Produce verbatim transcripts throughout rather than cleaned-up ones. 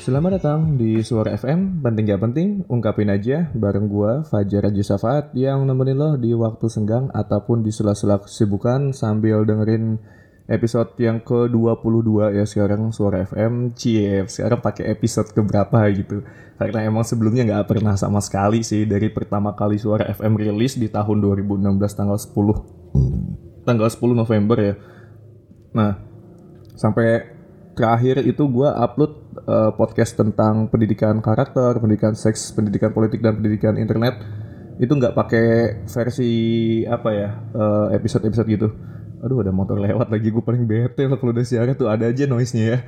Selamat datang di Suara F M, penting gak penting, ungkapin aja bareng gua Fajra Yusufat yang nemenin lo di waktu senggang ataupun di sela-sela kesibukan sambil dengerin episode yang kedua puluh dua ya sekarang Suara F M. Cie, sekarang pakai episode keberapa gitu. Karena emang sebelumnya gak pernah sama sekali sih dari pertama kali Suara F M rilis di tahun dua ribu enam belas tanggal sepuluh. Tanggal sepuluh November ya. Nah, sampai terakhir itu gue upload uh, podcast tentang pendidikan karakter, pendidikan seks, pendidikan politik, dan pendidikan internet. Itu nggak pakai versi apa ya, uh, episode-episode gitu. Aduh, ada motor lewat lagi, gue paling bete lah kalau udah siaran tuh ada aja noise-nya ya.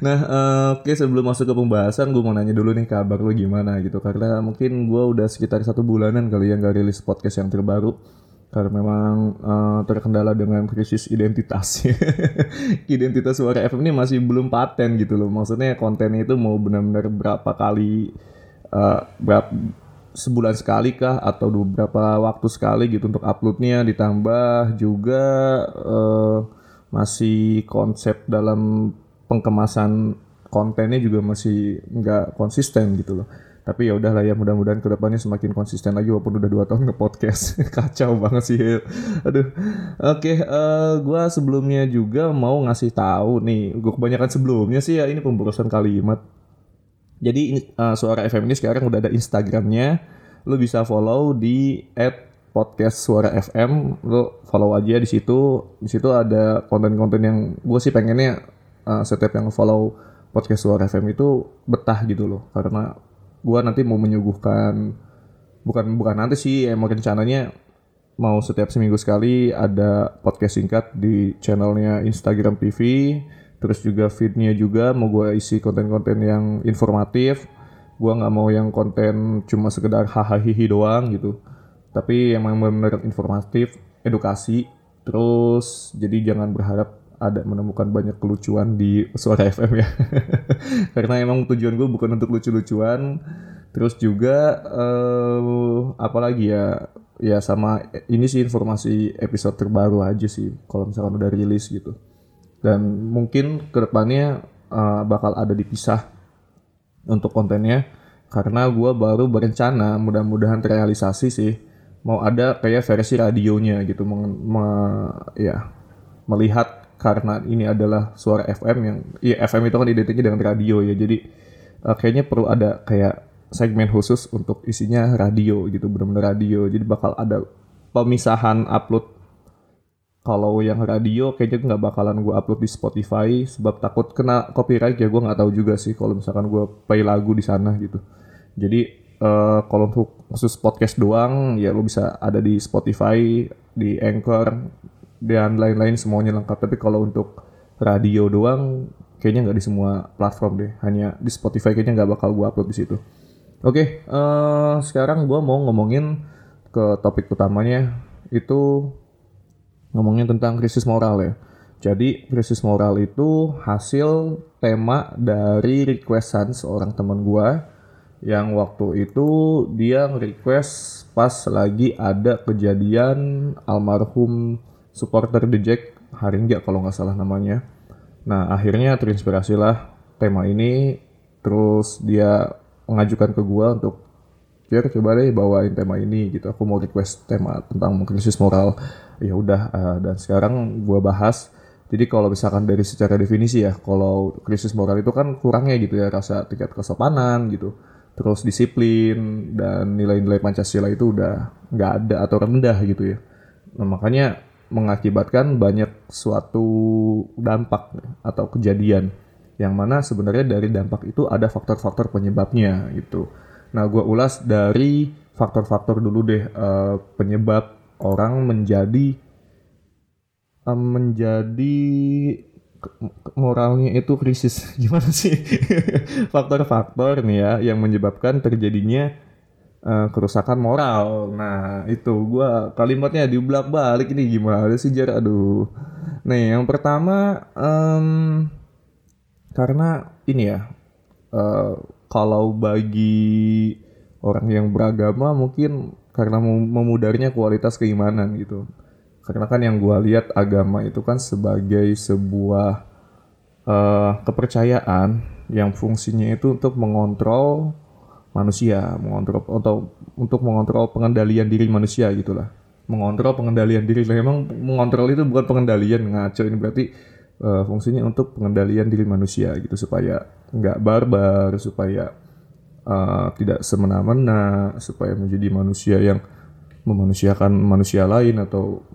Nah, uh, oke okay, sebelum masuk ke pembahasan gue mau nanya dulu nih kabar lo gimana gitu. Karena mungkin gue udah sekitar satu bulanan kali ya nggak rilis podcast yang terbaru. Karena memang uh, terkendala dengan krisis identitas. Identitas Suara F M ini masih belum paten gitu loh. Maksudnya kontennya itu mau benar-benar berapa kali, uh, berapa, sebulan sekali kah atau beberapa waktu sekali gitu untuk uploadnya. Ditambah juga uh, masih konsep dalam pengkemasan kontennya juga masih nggak konsisten gitu loh. Tapi ya udahlah ya, mudah-mudahan kedepannya semakin konsisten lagi walaupun udah dua tahun nge-podcast. Kacau banget sih. Aduh. Oke, okay, uh, gue sebelumnya juga mau ngasih tahu nih. Gue kebanyakan sebelumnya sih ya, ini pemborosan kalimat. Jadi uh, Suara F M ini sekarang udah ada Instagramnya. Lo bisa follow di at podcast suara f m. Lo follow aja di situ. Di situ ada konten-konten yang gue sih pengennya uh, setiap yang follow podcast Suara F M itu betah gitu loh. Karena gue nanti mau menyuguhkan, bukan bukan nanti sih, emang rencananya mau setiap seminggu sekali ada podcast singkat di channelnya Instagram T V. Terus juga feednya juga mau gue isi konten-konten yang informatif. Gue gak mau yang konten cuma sekedar hahahihi doang gitu. Tapi emang benar-benar informatif, edukasi. Terus jadi jangan berharap ada menemukan banyak kelucuan di Suara F M ya. Karena emang tujuan gue bukan untuk lucu-lucuan. Terus juga uh, apalagi ya, ya sama ini sih informasi episode terbaru aja sih kalau misalkan udah rilis gitu. Dan mungkin kedepannya uh, bakal ada dipisah untuk kontennya. Karena gue baru berencana, mudah-mudahan terrealisasi sih, mau ada kayak versi radionya gitu. Meng- me- ya, melihat karena ini adalah Suara F M yang, ya F M itu kan identiknya dengan radio ya. Jadi uh, kayaknya perlu ada kayak segmen khusus untuk isinya radio gitu, benar-benar radio. Jadi bakal ada pemisahan upload. Kalau yang radio kayaknya nggak bakalan gue upload di Spotify sebab takut kena copyright ya. Gue nggak tahu juga sih kalau misalkan gue play lagu di sana gitu. Jadi uh, kalau untuk khusus podcast doang ya lo bisa ada di Spotify, di Anchor, dan lain-lain, semuanya lengkap. Tapi kalau untuk radio doang kayaknya nggak di semua platform deh, hanya di Spotify kayaknya nggak bakal gue upload di situ. Oke, okay, uh, sekarang gue mau ngomongin ke topik utamanya, itu ngomongin tentang krisis moral ya. Jadi krisis moral itu hasil tema dari requestan seorang teman gue yang waktu itu dia request pas lagi ada kejadian almarhum supporter The Jack, hari enggak kalau nggak salah namanya. Nah, akhirnya terinspirasilah tema ini. Terus dia mengajukan ke gue untuk, ya coba deh bawain tema ini gitu. Aku mau request tema tentang krisis moral. Ya udah, uh, dan sekarang gue bahas. Jadi kalau misalkan dari secara definisi ya, kalau krisis moral itu kan kurangnya gitu ya, rasa tingkat kesopanan gitu. Terus disiplin dan nilai-nilai Pancasila itu udah nggak ada atau rendah gitu ya. Nah, makanya mengakibatkan banyak suatu dampak atau kejadian yang mana sebenarnya dari dampak itu ada faktor-faktor penyebabnya gitu. Nah, gue ulas dari faktor-faktor dulu deh uh, penyebab orang menjadi uh, menjadi moralnya itu krisis. Gimana sih? Faktor-faktor nih ya yang menyebabkan terjadinya Uh, kerusakan moral. Nah itu gue kalimatnya diublak balik ini gimana sih Jar, aduh. Nih yang pertama um, karena ini ya uh, kalau bagi orang yang beragama mungkin karena memudarnya kualitas keimanan gitu. Karena kan yang gue lihat agama itu kan sebagai sebuah uh, kepercayaan yang fungsinya itu untuk mengontrol manusia, mengontrol atau untuk mengontrol pengendalian diri manusia gitulah. Mengontrol pengendalian diri. Memang mengontrol itu bukan pengendalian, ngaco ini berarti uh, fungsinya untuk pengendalian diri manusia gitu supaya nggak barbar, supaya uh, tidak semena-mena, supaya menjadi manusia yang memanusiakan manusia lain atau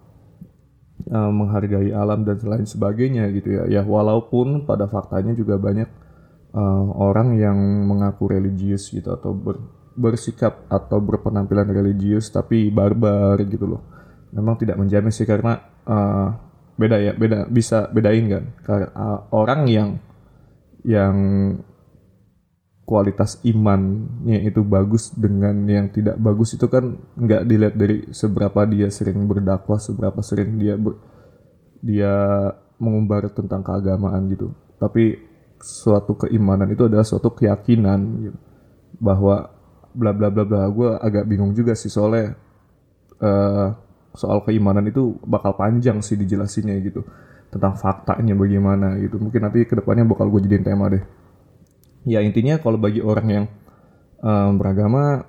uh, menghargai alam dan lain sebagainya gitu ya. Ya walaupun pada faktanya juga banyak uh, orang yang mengaku religius gitu atau ber, bersikap atau berpenampilan religius tapi barbar gitu loh. Memang tidak menjamin sih karena uh, beda ya, beda bisa bedain kan. Karena uh, orang yang yang kualitas imannya itu bagus dengan yang tidak bagus itu kan nggak dilihat dari seberapa dia sering berdakwah, seberapa sering dia ber, dia mengumbar tentang keagamaan gitu. Tapi suatu keimanan itu adalah suatu keyakinan gitu, bahwa bla bla bla bla. Gue agak bingung juga sih soalnya uh, soal keimanan itu bakal panjang sih dijelasinnya gitu, tentang faktanya bagaimana gitu. Mungkin nanti kedepannya bakal gue jadiin tema deh. Ya intinya kalau bagi orang yang um, beragama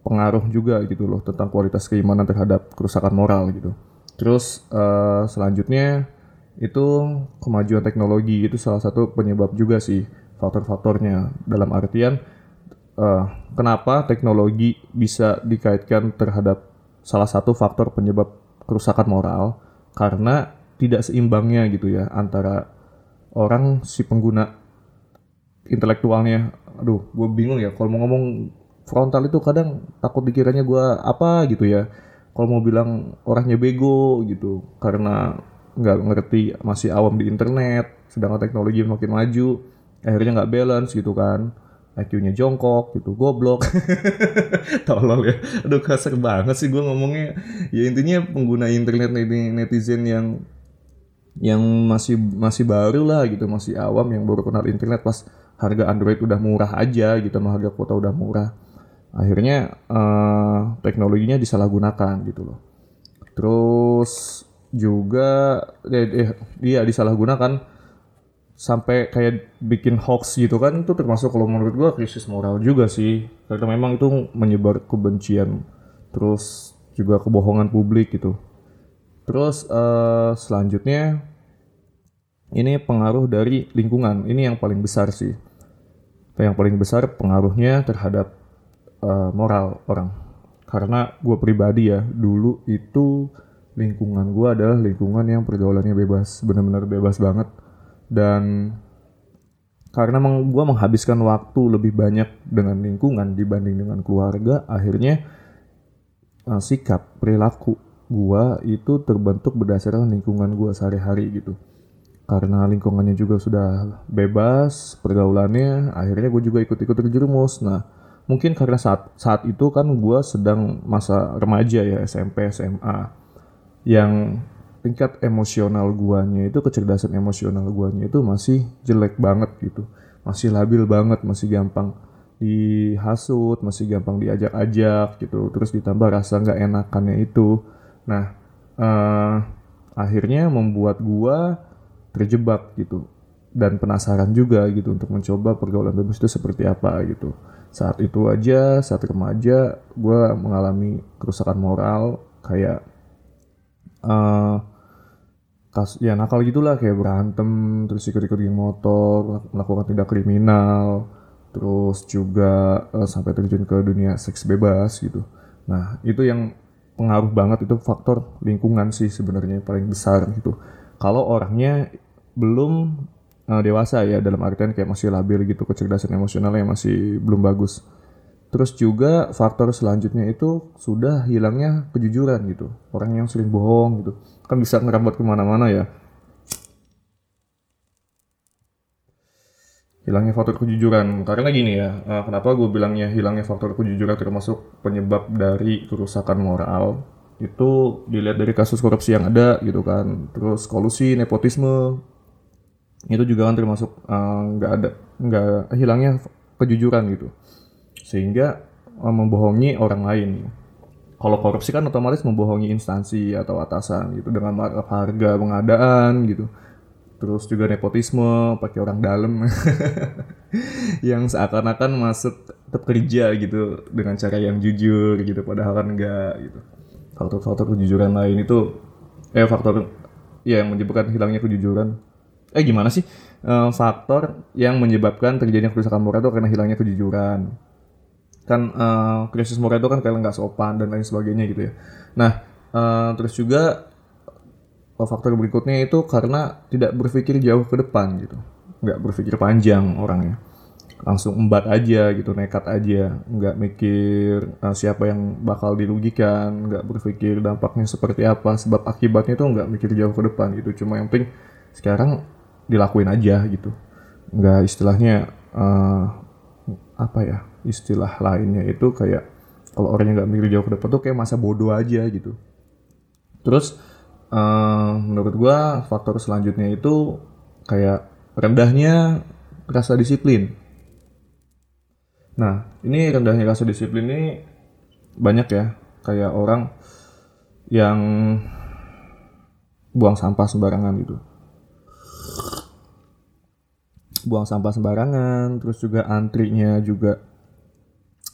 pengaruh juga gitu loh tentang kualitas keimanan terhadap kerusakan moral gitu. Terus uh, selanjutnya itu kemajuan teknologi itu salah satu penyebab juga sih faktor-faktornya. Dalam artian uh, kenapa teknologi bisa dikaitkan terhadap salah satu faktor penyebab kerusakan moral, karena tidak seimbangnya gitu ya antara orang si pengguna intelektualnya. Aduh, gue bingung ya kalau mau ngomong frontal itu kadang takut dikiranya gue apa gitu ya. Kalau mau bilang orangnya bego gitu karena nggak ngerti, masih awam di internet, sedangkan teknologi makin maju, akhirnya nggak balance gitu kan, I Q-nya jongkok gitu, goblok. Tolol ya, aduh kasar banget sih gue ngomongnya. Ya intinya pengguna internet netizen yang yang masih masih baru lah gitu, masih awam yang baru kenal internet pas harga Android udah murah aja gitu, sama harga kuota udah murah. Akhirnya eh, teknologinya disalahgunakan gitu loh. Terus juga eh, eh, dia disalahgunakan sampai kayak bikin hoax gitu kan. Itu termasuk kalau menurut gua krisis moral juga sih. Karena memang itu menyebar kebencian. Terus juga kebohongan publik gitu. Terus eh, selanjutnya ini pengaruh dari lingkungan. Ini yang paling besar sih. Yang paling besar pengaruhnya terhadap uh, moral orang. Karena gue pribadi ya, dulu itu lingkungan gue adalah lingkungan yang pergaulannya bebas. Benar-benar bebas banget. Dan karena gue menghabiskan waktu lebih banyak dengan lingkungan dibanding dengan keluarga, akhirnya uh, sikap, perilaku gue itu terbentuk berdasarkan lingkungan gue sehari-hari gitu. Karena lingkungannya juga sudah bebas pergaulannya, akhirnya gue juga ikut-ikut terjerumus. Nah, mungkin karena saat saat itu kan gue sedang masa remaja ya, S M P, S M A. Yang tingkat emosional guanya itu, kecerdasan emosional guanya itu masih jelek banget gitu. Masih labil banget, masih gampang dihasut, masih gampang diajak-ajak gitu. Terus ditambah rasa gak enakannya itu. Nah, eh, akhirnya membuat gue terjebak gitu dan penasaran juga gitu untuk mencoba pergaulan bebas itu seperti apa gitu. Saat itu aja, saat remaja, gue mengalami kerusakan moral kayak uh, kas ya nakal gitulah, kayak berantem, terus ikut-ikut geng motor, melakukan tindak kriminal, terus juga uh, sampai terjun ke dunia seks bebas gitu. Nah itu yang pengaruh banget, itu faktor lingkungan sih sebenarnya paling besar gitu. Kalau orangnya belum uh, dewasa ya, dalam artian kayak masih labil gitu, kecerdasan emosionalnya masih belum bagus. Terus juga faktor selanjutnya itu sudah hilangnya kejujuran gitu. Orang yang sering bohong gitu kan bisa ngerambat kemana-mana ya. Hilangnya faktor kejujuran. Karena gini ya, uh, kenapa gue bilangnya hilangnya faktor kejujuran termasuk penyebab dari kerusakan moral, itu dilihat dari kasus korupsi yang ada gitu kan. Terus kolusi, nepotisme, itu juga kan termasuk nggak uh, ada nggak hilangnya kejujuran gitu, sehingga uh, membohongi orang lain. Kalau korupsi kan otomatis membohongi instansi atau atasan gitu dengan markup harga pengadaan gitu. Terus juga nepotisme, pakai orang dalam yang seakan-akan masuk tetap kerja gitu dengan cara yang jujur gitu, padahal kan enggak gitu. Faktor-faktor kejujuran lain itu eh faktor ya yang menyebabkan hilangnya kejujuran. Eh gimana sih? Eh, faktor yang menyebabkan terjadinya kerusakan moral itu karena hilangnya kejujuran. Kan eh, krisis moral itu kan kayak nggak sopan dan lain sebagainya gitu ya. Nah, eh, terus juga faktor berikutnya itu karena tidak berpikir jauh ke depan gitu. Nggak berpikir panjang orangnya. Langsung embat aja gitu, nekat aja. Nggak mikir uh, siapa yang bakal dirugikan. Nggak berpikir dampaknya seperti apa. Sebab akibatnya itu nggak mikir jauh ke depan gitu. Cuma yang penting sekarang dilakuin aja gitu. Nggak istilahnya, uh, apa ya, istilah lainnya itu kayak kalau orangnya nggak mikir jauh ke depan tuh kayak masa bodoh aja gitu. Terus Uh, menurut gue faktor selanjutnya itu kayak rendahnya rasa disiplin. Nah, ini rendahnya rasa disiplin ini banyak ya, kayak orang yang buang sampah sembarangan gitu. Buang sampah sembarangan, terus juga antrinya juga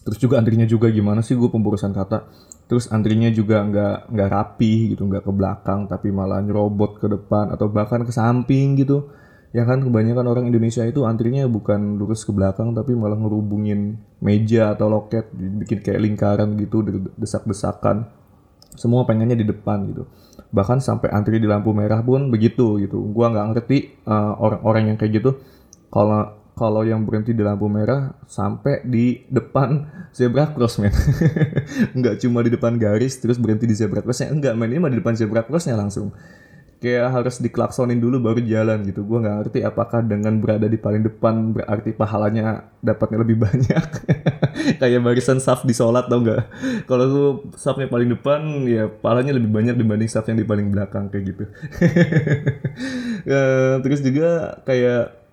Terus juga antrinya juga gimana sih gue pemburusan kata. Terus antrinya juga nggak nggak rapi gitu, nggak ke belakang tapi malah nyerobot ke depan atau bahkan ke samping gitu. Ya kan kebanyakan orang Indonesia itu antrinya bukan lurus ke belakang tapi malah ngerubungin meja atau loket, bikin kayak lingkaran gitu, desak-desakan. Semua pengennya di depan gitu. Bahkan sampai antri di lampu merah pun begitu gitu. Gue nggak ngerti uh, orang-orang yang kayak gitu. Kalau Kalau yang berhenti di lampu merah sampai di depan zebra cross, men. Enggak cuma di depan garis terus berhenti di zebra crossnya. Enggak, men. Ini mah di depan zebra crossnya langsung. Kayak harus diklaksonin dulu baru jalan gitu. Gue gak ngerti apakah dengan berada di paling depan berarti pahalanya dapatnya lebih banyak. Kayak barisan saf di sholat tau gak. Kalau lu safnya paling depan ya pahalanya lebih banyak dibanding saf yang di paling belakang kayak gitu. Terus juga kayak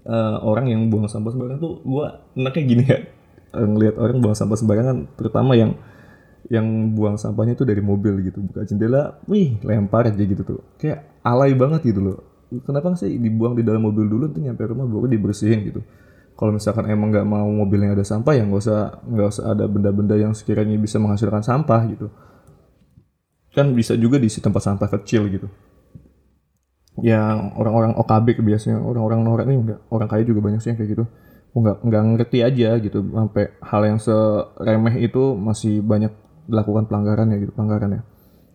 Uh, orang yang buang sampah sembarangan tuh gue enaknya gini ya, ngelihat orang buang sampah sembarangan, terutama yang yang buang sampahnya tuh dari mobil gitu, buka jendela, wih lempar aja gitu tuh, kayak alay banget gitu loh. Kenapa sih dibuang di dalam mobil dulu nanti nyampe rumah baru dibersihin gitu? Kalau misalkan emang nggak mau mobilnya ada sampah ya nggak usah nggak usah ada benda-benda yang sekiranya bisa menghasilkan sampah gitu. Kan bisa juga diisi tempat sampah kecil gitu. Yang orang-orang O K B biasanya, orang-orang norak nih, enggak, orang kaya juga banyak sih yang kayak gitu. Enggak enggak ngerti aja gitu sampai hal yang seremeh itu masih banyak dilakukan pelanggaran ya gitu, pelanggaran ya.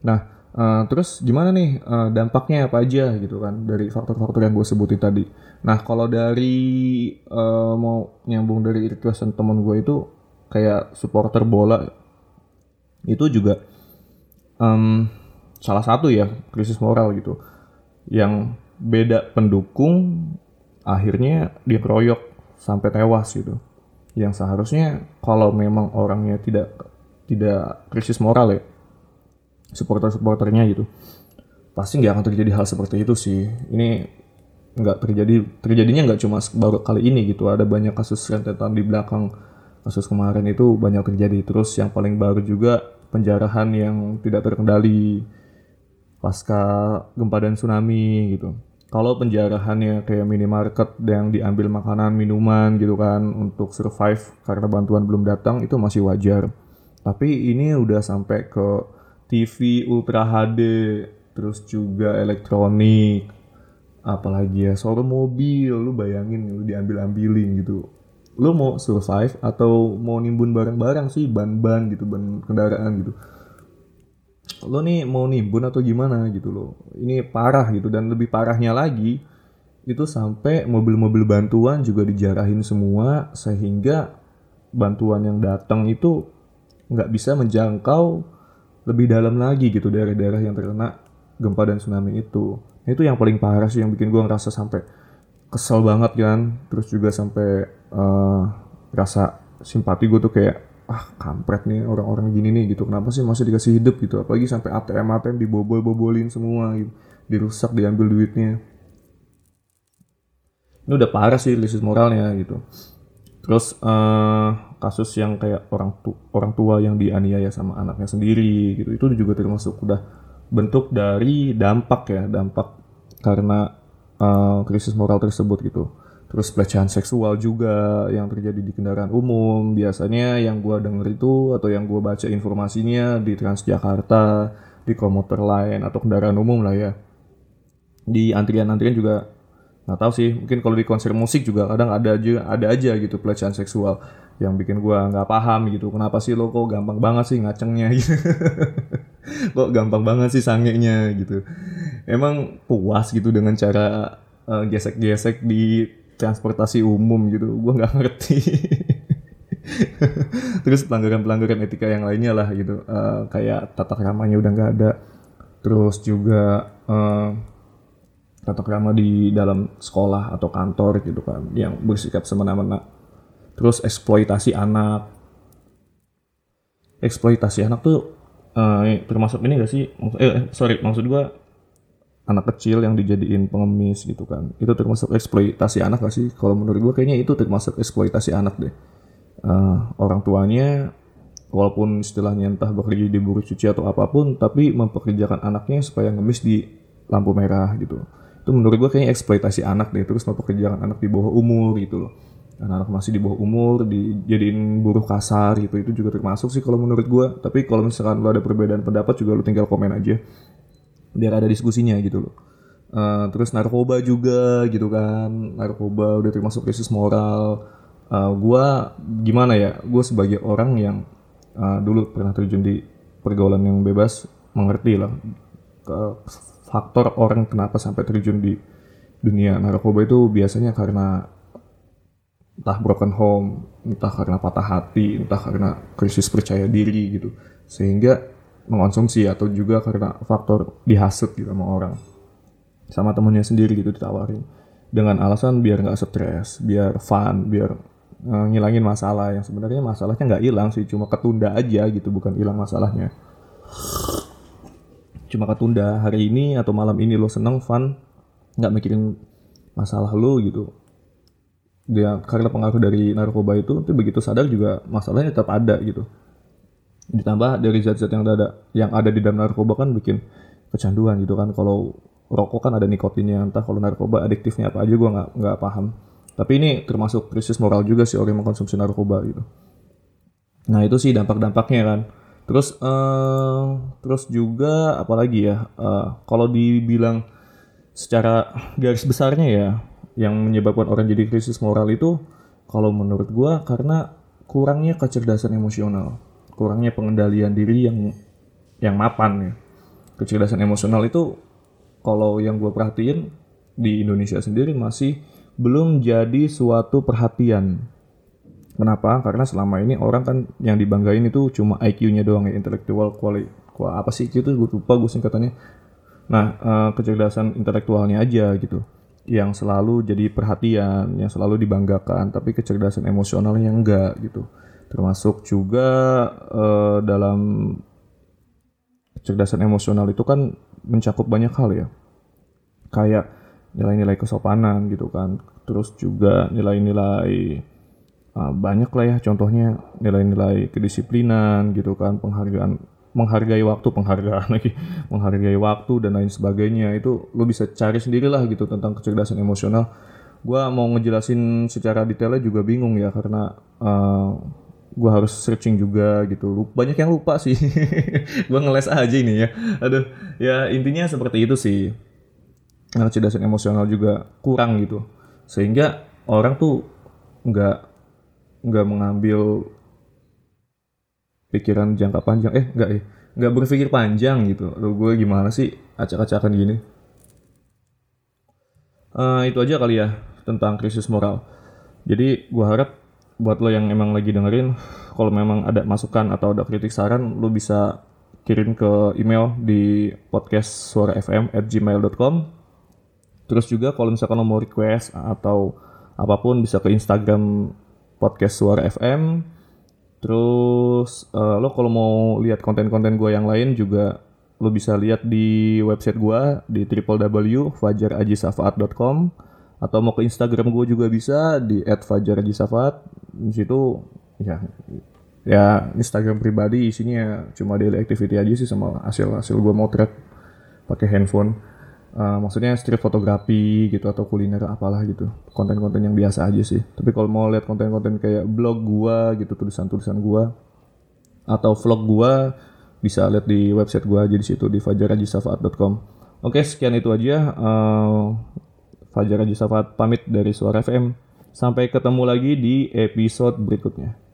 Nah, uh, terus gimana nih uh, dampaknya apa aja gitu kan dari faktor-faktor yang gue sebutin tadi. Nah, kalau dari uh, mau nyambung dari requestan teman gue itu kayak supporter bola itu juga um, salah satu ya krisis moral gitu. Yang beda pendukung akhirnya dikeroyok sampai tewas gitu. Yang seharusnya kalau memang orangnya tidak tidak krisis moral ya, supporter-supporternya gitu, pasti nggak akan terjadi hal seperti itu sih. Ini nggak terjadi terjadinya nggak cuma baru kali ini gitu. Ada banyak kasus rentetan di belakang kasus kemarin itu banyak terjadi. Terus yang paling baru juga penjarahan yang tidak terkendali pasca gempa dan tsunami gitu. Kalau penjarahannya kayak minimarket yang diambil makanan, minuman gitu kan untuk survive karena bantuan belum datang itu masih wajar. Tapi ini udah sampai ke T V Ultra H D, terus juga elektronik, apalagi ya soal mobil, lu bayangin lu diambil-ambilin gitu. Lu mau survive atau mau nimbun barang-barang sih, ban-ban gitu, ban kendaraan gitu. Lo nih mau nimbun atau gimana gitu loh. Ini parah gitu. Dan lebih parahnya lagi itu sampai mobil-mobil bantuan juga dijarahin semua, sehingga bantuan yang datang itu gak bisa menjangkau lebih dalam lagi gitu daerah-daerah yang terkena gempa dan tsunami itu. Itu yang paling parah sih, yang bikin gue ngerasa sampai kesel banget kan. Terus juga sampai uh, rasa simpati gue tuh kayak, ah kampret nih orang-orang gini nih gitu, kenapa sih masih dikasih hidup gitu, apalagi sampai A T M A T M dibobol-bobolin semua gitu, dirusak, diambil duitnya. Ini udah parah sih krisis moralnya gitu. Terus uh, kasus yang kayak orang tu- orang tua yang dianiaya sama anaknya sendiri gitu, itu juga termasuk udah bentuk dari dampak ya, dampak karena uh, krisis moral tersebut gitu. Terus pelecehan seksual juga yang terjadi di kendaraan umum. Biasanya yang gue denger itu atau yang gue baca informasinya di Transjakarta, di komuter lain atau kendaraan umum lah ya. Di antrian-antrian juga nggak tahu sih, mungkin kalau di konser musik juga kadang ada aja, ada aja gitu pelecehan seksual yang bikin gue nggak paham gitu. Kenapa sih lo kok gampang banget sih ngacengnya gitu? Kok gampang banget sih sangenya gitu? Emang puas gitu dengan cara uh, gesek-gesek di transportasi umum gitu? Gue nggak ngerti. Terus pelanggaran-pelanggaran etika yang lainnya lah gitu, uh, kayak tata keramanya udah nggak ada. Terus juga uh, tata krama di dalam sekolah atau kantor gitu kan, yang bersikap semena-mena. Terus eksploitasi anak. Eksploitasi anak tuh eh, termasuk ini gak sih? Eh, sorry, maksud gue anak kecil yang dijadiin pengemis gitu kan. Itu termasuk eksploitasi anak gak sih? Kalau menurut gue kayaknya itu termasuk eksploitasi anak deh. Eh, orang tuanya walaupun istilahnya entah bekerja di buruh cuci atau apapun, tapi mempekerjakan anaknya supaya ngemis di lampu merah gitu. Itu menurut gue kayaknya eksploitasi anak deh. Terus mempekerjakan anak di bawah umur gitu loh, anak-anak masih di bawah umur dijadiin buruh kasar gitu, itu juga termasuk sih kalau menurut gue. Tapi kalau misalkan lo ada perbedaan pendapat juga lo tinggal komen aja biar ada diskusinya gitu loh. Uh, terus narkoba juga gitu kan, narkoba udah termasuk krisis moral. Uh, gue gimana ya, gue sebagai orang yang uh, dulu pernah terjun di pergaulan yang bebas mengerti lah uh, faktor orang kenapa sampai terjun di dunia narkoba itu biasanya karena entah broken home, entah karena patah hati, entah karena krisis percaya diri gitu. Sehingga mengonsumsi, atau juga karena faktor dihasut gitu sama orang. Sama temennya sendiri gitu ditawarin. Dengan alasan biar gak stres, biar fun, biar uh, ngilangin masalah. Yang sebenarnya masalahnya gak hilang sih, cuma ketunda aja gitu, bukan hilang masalahnya. Cuma ketunda hari ini atau malam ini lo seneng, fun, gak mikirin masalah lo gitu. Dia, karena pengaruh dari narkoba itu, itu begitu sadar juga masalahnya tetap ada gitu. Ditambah dari zat-zat yang ada, yang ada di dalam narkoba kan bikin kecanduan gitu kan. Kalau rokok kan ada nikotinnya, entah kalau narkoba adiktifnya apa aja gue gak, gak paham. Tapi ini termasuk krisis moral juga sih orang yang mengkonsumsi narkoba gitu. Nah itu sih dampak-dampaknya kan. Terus uh, terus juga apalagi ya, uh, kalau dibilang secara garis besarnya ya, yang menyebabkan orang jadi krisis moral itu kalau menurut gue karena kurangnya kecerdasan emosional, kurangnya pengendalian diri yang yang mapan ya. Kecerdasan emosional itu kalau yang gue perhatiin di Indonesia sendiri masih belum jadi suatu perhatian. Kenapa? Karena selama ini orang kan yang dibanggain itu cuma I Q-nya doang ya, intellectual quality. Apa sih I Q itu? Gue lupa gue singkatannya. Nah, kecerdasan intelektualnya aja gitu, yang selalu jadi perhatian, yang selalu dibanggakan. Tapi kecerdasan emosionalnya enggak gitu. Termasuk juga eh, dalam kecerdasan emosional itu kan mencakup banyak hal ya, kayak nilai-nilai kesopanan gitu kan. Terus juga nilai-nilai banyak lah ya, contohnya nilai-nilai kedisiplinan gitu kan, penghargaan, menghargai waktu, penghargaan lagi, menghargai waktu dan lain sebagainya. Itu lo bisa cari sendirilah gitu tentang kecerdasan emosional. Gue mau ngejelasin secara detailnya juga bingung ya, karena uh, gue harus searching juga gitu. Banyak yang lupa sih. Gue ngeles aja ini ya. Aduh, ya intinya seperti itu sih. Nah, kecerdasan emosional juga kurang gitu, sehingga orang tuh nggak nggak mengambil pikiran jangka panjang, eh nggak eh nggak berpikir panjang gitu. Aduh, gue gimana sih acak-acakan gini? Uh, itu aja kali ya tentang krisis moral. Jadi gue harap buat lo yang emang lagi dengerin, kalau memang ada masukan atau ada kritik saran, lo bisa kirim ke email di podcast suara f m at gmail dot com. Terus juga kalau misalkan lo mau request atau apapun bisa ke Instagram podcast Suara F M. Terus uh, lo kalau mau lihat konten-konten gue yang lain juga lo bisa lihat di website gue di w w w dot fajarajisafaat dot com, atau mau ke Instagram gue juga bisa di et fajarajisafaat. Di situ ya ya Instagram pribadi isinya cuma daily activity aja sih sama hasil-hasil gue motret pakai handphone. Uh, maksudnya street fotografi gitu atau kuliner apalah gitu, konten-konten yang biasa aja sih. Tapi kalau mau lihat konten-konten kayak blog gua gitu, tulisan-tulisan gua atau vlog gua, bisa lihat di website gua aja di situ di fajarajisafaat dot com. Oke, sekian itu aja. Uh, Fajra Yusufat pamit dari Suara F M. Sampai ketemu lagi di episode berikutnya.